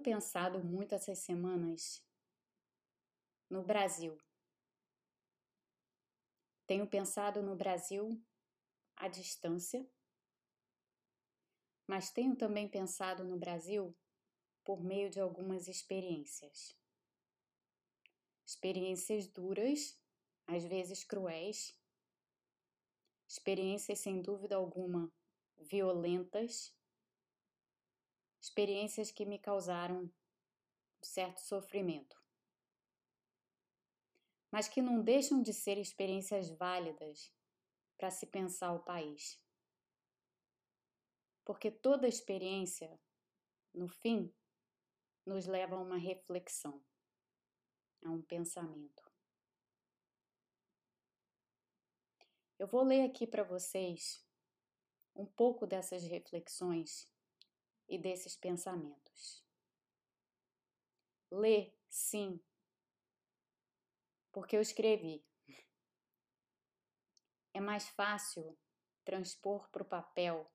tenho pensado muito essas semanas no Brasil. Tenho pensado no Brasil à distância, mas tenho também pensado no Brasil por meio de algumas experiências. Experiências duras, às vezes cruéis, experiências sem dúvida alguma violentas, experiências que me causaram um certo sofrimento, mas que não deixam de ser experiências válidas para se pensar o país. Porque toda experiência, no fim, nos leva a uma reflexão, a um pensamento. Eu vou ler aqui para vocês um pouco dessas reflexões e desses pensamentos. Lê, sim, porque eu escrevi. É mais fácil transpor para o papel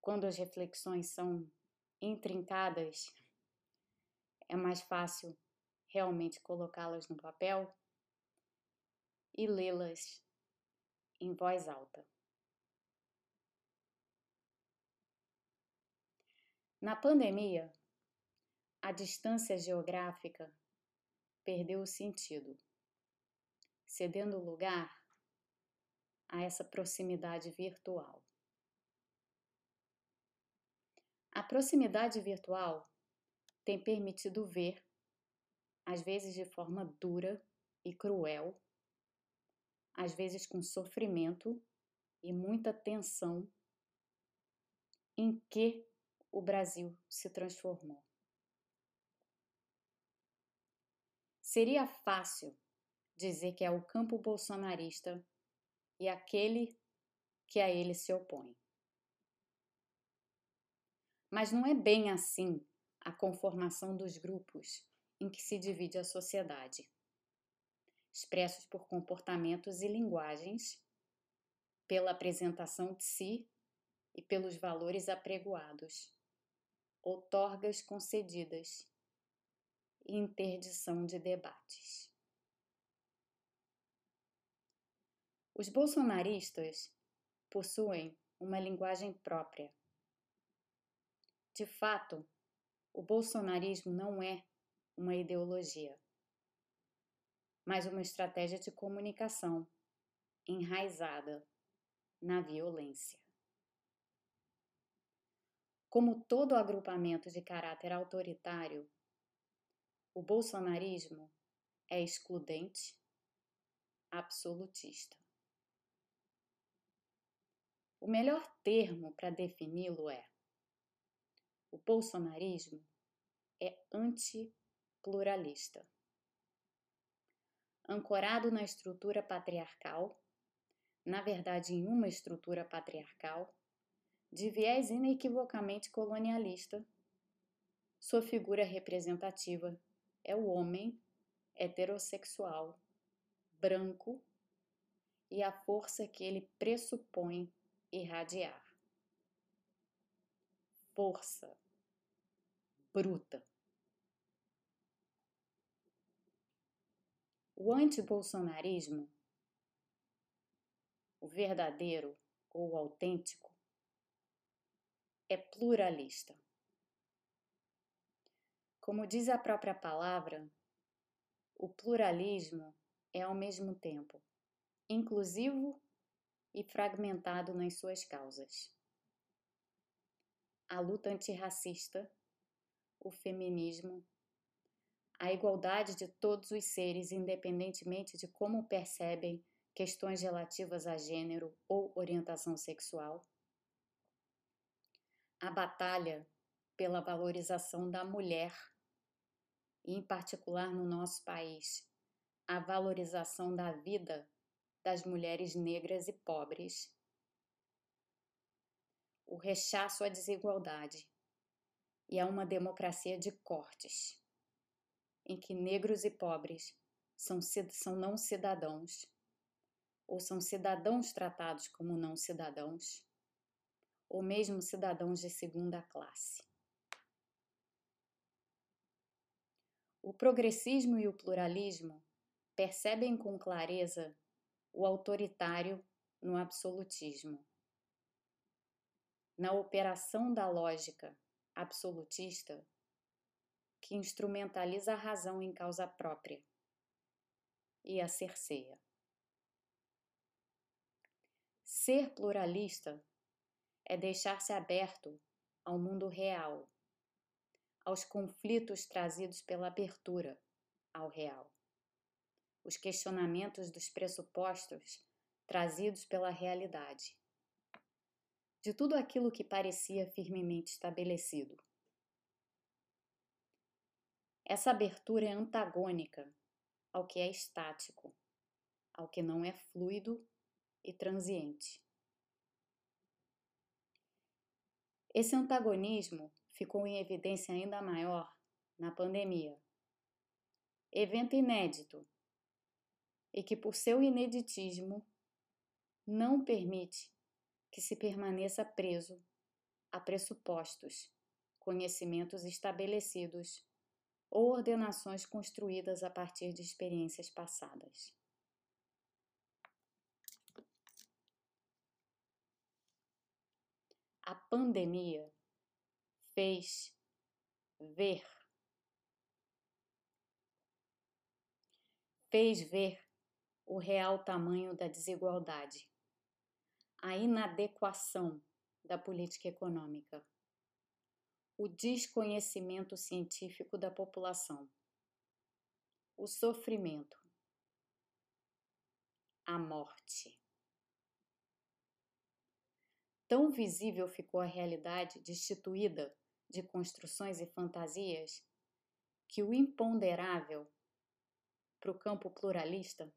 quando as reflexões são intrincadas. É mais fácil realmente colocá-las no papel e lê-las em voz alta. Na pandemia, a distância geográfica perdeu o sentido, cedendo lugar a essa proximidade virtual. A proximidade virtual tem permitido ver, às vezes de forma dura e cruel, às vezes com sofrimento e muita tensão, em que o Brasil se transformou. Seria fácil dizer que é o campo bolsonarista e aquele que a ele se opõe. Mas não é bem assim a conformação dos grupos em que se divide a sociedade, expressos por comportamentos e linguagens, pela apresentação de si e pelos valores apregoados, outorgas concedidas e interdição de debates. Os bolsonaristas possuem uma linguagem própria. De fato, o bolsonarismo não é uma ideologia, mas uma estratégia de comunicação enraizada na violência. Como todo agrupamento de caráter autoritário, o bolsonarismo é excludente, absolutista. O melhor termo para defini-lo é: o bolsonarismo é antipluralista, ancorado na estrutura patriarcal, na verdade em uma estrutura patriarcal, de viés inequivocamente colonialista. Sua figura representativa é o homem heterossexual, branco, e a força que ele pressupõe irradiar. Força bruta. O antibolsonarismo, o verdadeiro ou autêntico, é pluralista. Como diz a própria palavra, o pluralismo é ao mesmo tempo inclusivo e fragmentado nas suas causas. A luta antirracista, o feminismo, a igualdade de todos os seres, independentemente de como percebem questões relativas a gênero ou orientação sexual, a batalha pela valorização da mulher e, em particular no nosso país, a valorização da vida das mulheres negras e pobres, o rechaço à desigualdade e a uma democracia de cortes, em que negros e pobres são não cidadãos, ou são cidadãos tratados como não cidadãos, ou mesmo cidadãos de segunda classe. O progressismo e o pluralismo percebem com clareza o autoritário no absolutismo. Na operação da lógica absolutista, que instrumentaliza a razão em causa própria e a cerceia. Ser pluralista é deixar-se aberto ao mundo real, aos conflitos trazidos pela abertura ao real, os questionamentos dos pressupostos trazidos pela realidade, de tudo aquilo que parecia firmemente estabelecido. Essa abertura é antagônica ao que é estático, ao que não é fluido e transiente. Esse antagonismo ficou em evidência ainda maior na pandemia. Evento inédito e que, por seu ineditismo, não permite que se permaneça preso a pressupostos, conhecimentos estabelecidos ou ordenações construídas a partir de experiências passadas. A pandemia fez ver o real tamanho da desigualdade, a inadequação da política econômica, o desconhecimento científico da população, o sofrimento, a morte. Tão visível ficou a realidade destituída de construções e fantasias, que o imponderável, para o campo pluralista,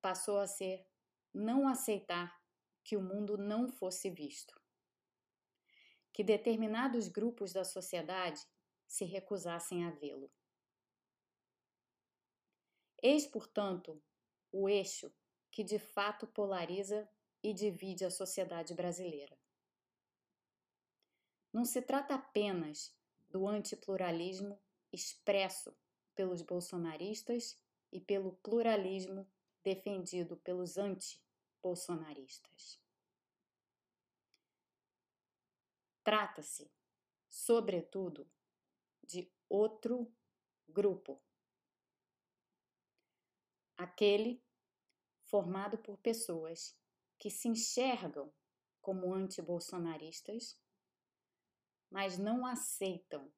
passou a ser não aceitar que o mundo não fosse visto, que determinados grupos da sociedade se recusassem a vê-lo. Eis, portanto, o eixo que de fato polariza e divide a sociedade brasileira. Não se trata apenas do antipluralismo expresso pelos bolsonaristas e pelo pluralismo defendido pelos anti-bolsonaristas. Trata-se, sobretudo, de outro grupo, aquele formado por pessoas que se enxergam como anti-bolsonaristas, mas não aceitam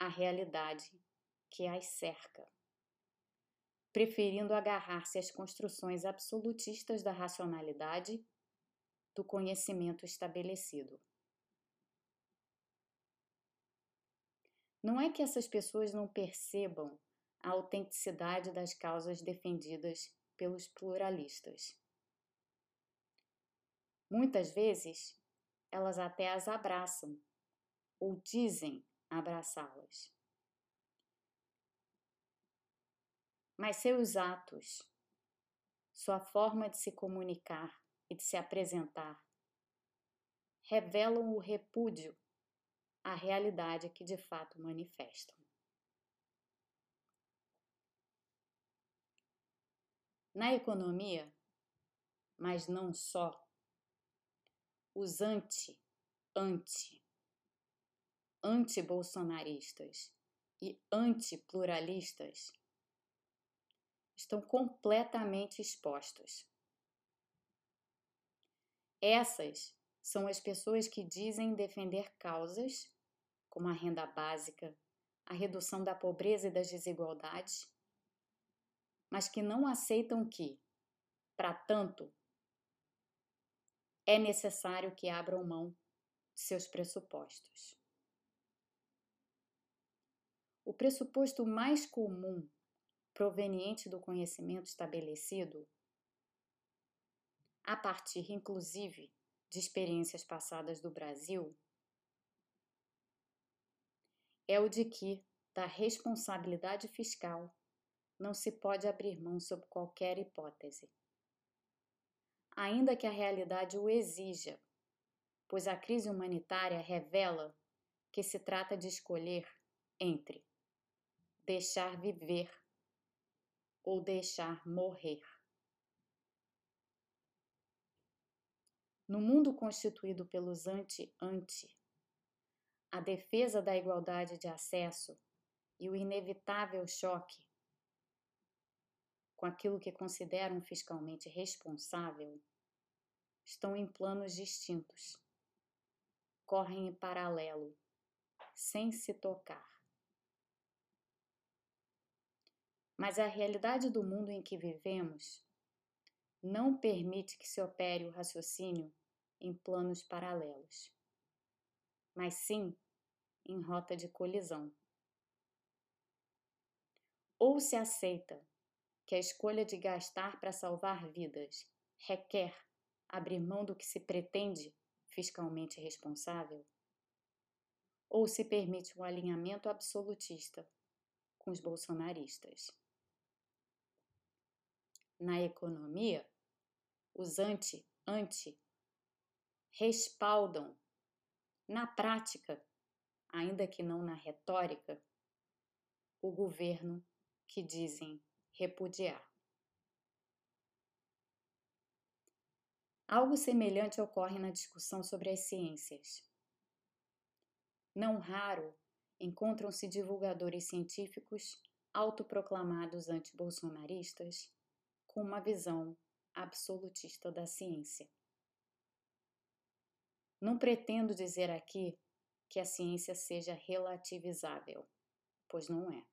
a realidade que as cerca, preferindo agarrar-se às construções absolutistas da racionalidade, do conhecimento estabelecido. Não é que essas pessoas não percebam a autenticidade das causas defendidas pelos pluralistas. Muitas vezes, elas até as abraçam, ou dizem abraçá-las. Mas seus atos, sua forma de se comunicar e de se apresentar, revelam o repúdio à realidade que de fato manifestam. Na economia, mas não só, os anti-bolsonaristas e anti-pluralistas estão completamente expostos. Essas são as pessoas que dizem defender causas como a renda básica, a redução da pobreza e das desigualdades, mas que não aceitam que, para tanto, é necessário que abram mão de seus pressupostos. O pressuposto mais comum proveniente do conhecimento estabelecido, a partir, inclusive, de experiências passadas do Brasil, é o de que da responsabilidade fiscal não se pode abrir mão sob qualquer hipótese, ainda que a realidade o exija, pois a crise humanitária revela que se trata de escolher entre deixar viver ou deixar morrer. No mundo constituído pelos anti-anti, a defesa da igualdade de acesso e o inevitável choque com aquilo que consideram fiscalmente responsável estão em planos distintos, correm em paralelo, sem se tocar. Mas a realidade do mundo em que vivemos não permite que se opere o raciocínio em planos paralelos, mas sim em rota de colisão. Ou se aceita que a escolha de gastar para salvar vidas requer abrir mão do que se pretende fiscalmente responsável, ou se permite um alinhamento absolutista com os bolsonaristas. Na economia, os anti-anti respaldam, na prática, ainda que não na retórica, o governo que dizem repudiar. Algo semelhante ocorre na discussão sobre as ciências. Não raro encontram-se divulgadores científicos autoproclamados anti-bolsonaristas com uma visão absolutista da ciência. Não pretendo dizer aqui que a ciência seja relativizável, pois não é.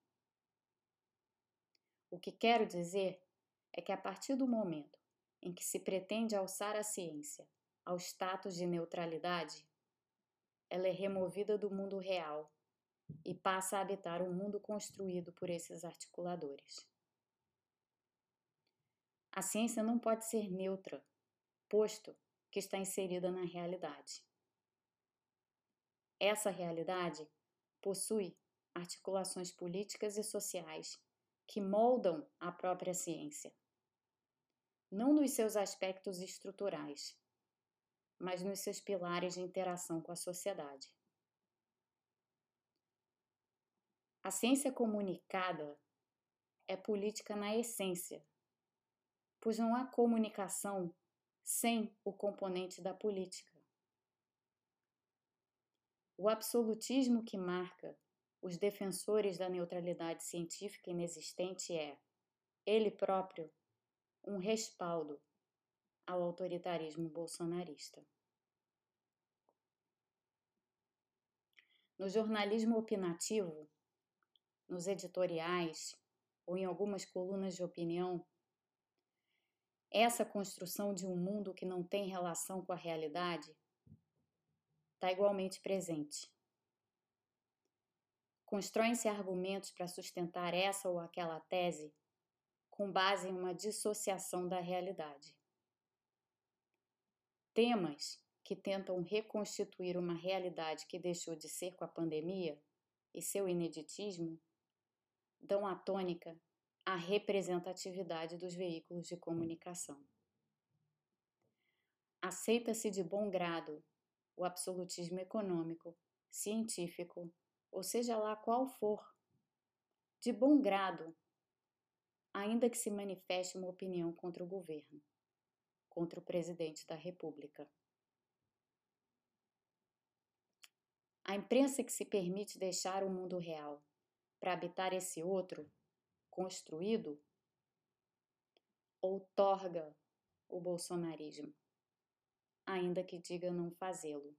O que quero dizer é que a partir do momento em que se pretende alçar a ciência ao status de neutralidade, ela é removida do mundo real e passa a habitar um mundo construído por esses articuladores. A ciência não pode ser neutra, posto que está inserida na realidade. Essa realidade possui articulações políticas e sociais que moldam a própria ciência, não nos seus aspectos estruturais, mas nos seus pilares de interação com a sociedade. A ciência comunicada é política na essência, pois não há comunicação sem o componente da política. O absolutismo que marca os defensores da neutralidade científica inexistente é, ele próprio, um respaldo ao autoritarismo bolsonarista. No jornalismo opinativo, nos editoriais ou em algumas colunas de opinião, essa construção de um mundo que não tem relação com a realidade está igualmente presente. Constroem-se argumentos para sustentar essa ou aquela tese com base em uma dissociação da realidade. Temas que tentam reconstituir uma realidade que deixou de ser com a pandemia e seu ineditismo dão a tônica à representatividade dos veículos de comunicação. Aceita-se de bom grado o absolutismo econômico, científico, ou seja lá qual for, de bom grado, ainda que se manifeste uma opinião contra o governo, contra o presidente da República. A imprensa que se permite deixar o mundo real para habitar esse outro, construído, outorga o bolsonarismo, ainda que diga não fazê-lo.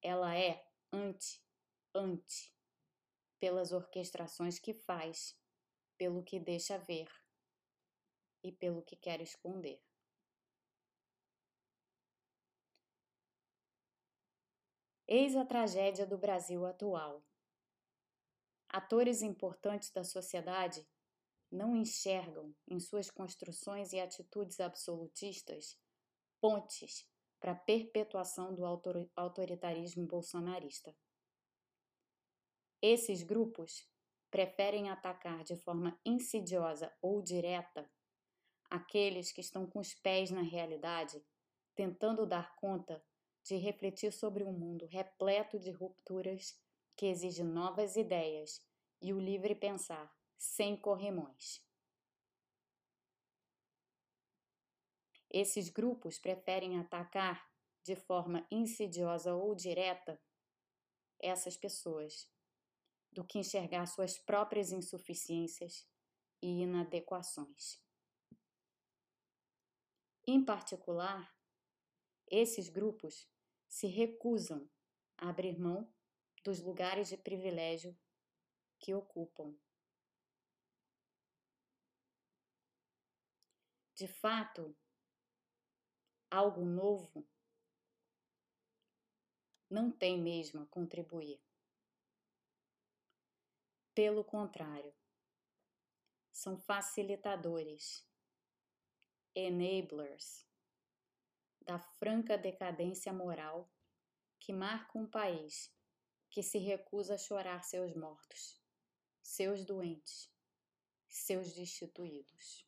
Ela é anti-anti pelas orquestrações que faz, pelo que deixa ver e pelo que quer esconder. Eis a tragédia do Brasil atual. Atores importantes da sociedade não enxergam em suas construções e atitudes absolutistas pontes para a perpetuação do autoritarismo bolsonarista. Esses grupos preferem atacar de forma insidiosa ou direta aqueles que estão com os pés na realidade, tentando dar conta de refletir sobre um mundo repleto de rupturas que exige novas ideias e o livre pensar, sem corrimões. Esses grupos preferem atacar, de forma insidiosa ou direta, essas pessoas, do que enxergar suas próprias insuficiências e inadequações. Em particular, esses grupos se recusam a abrir mão dos lugares de privilégio que ocupam. De fato, algo novo não tem mesmo a contribuir. Pelo contrário, são facilitadores, enablers, da franca decadência moral que marca um país que se recusa a chorar seus mortos, seus doentes, seus destituídos.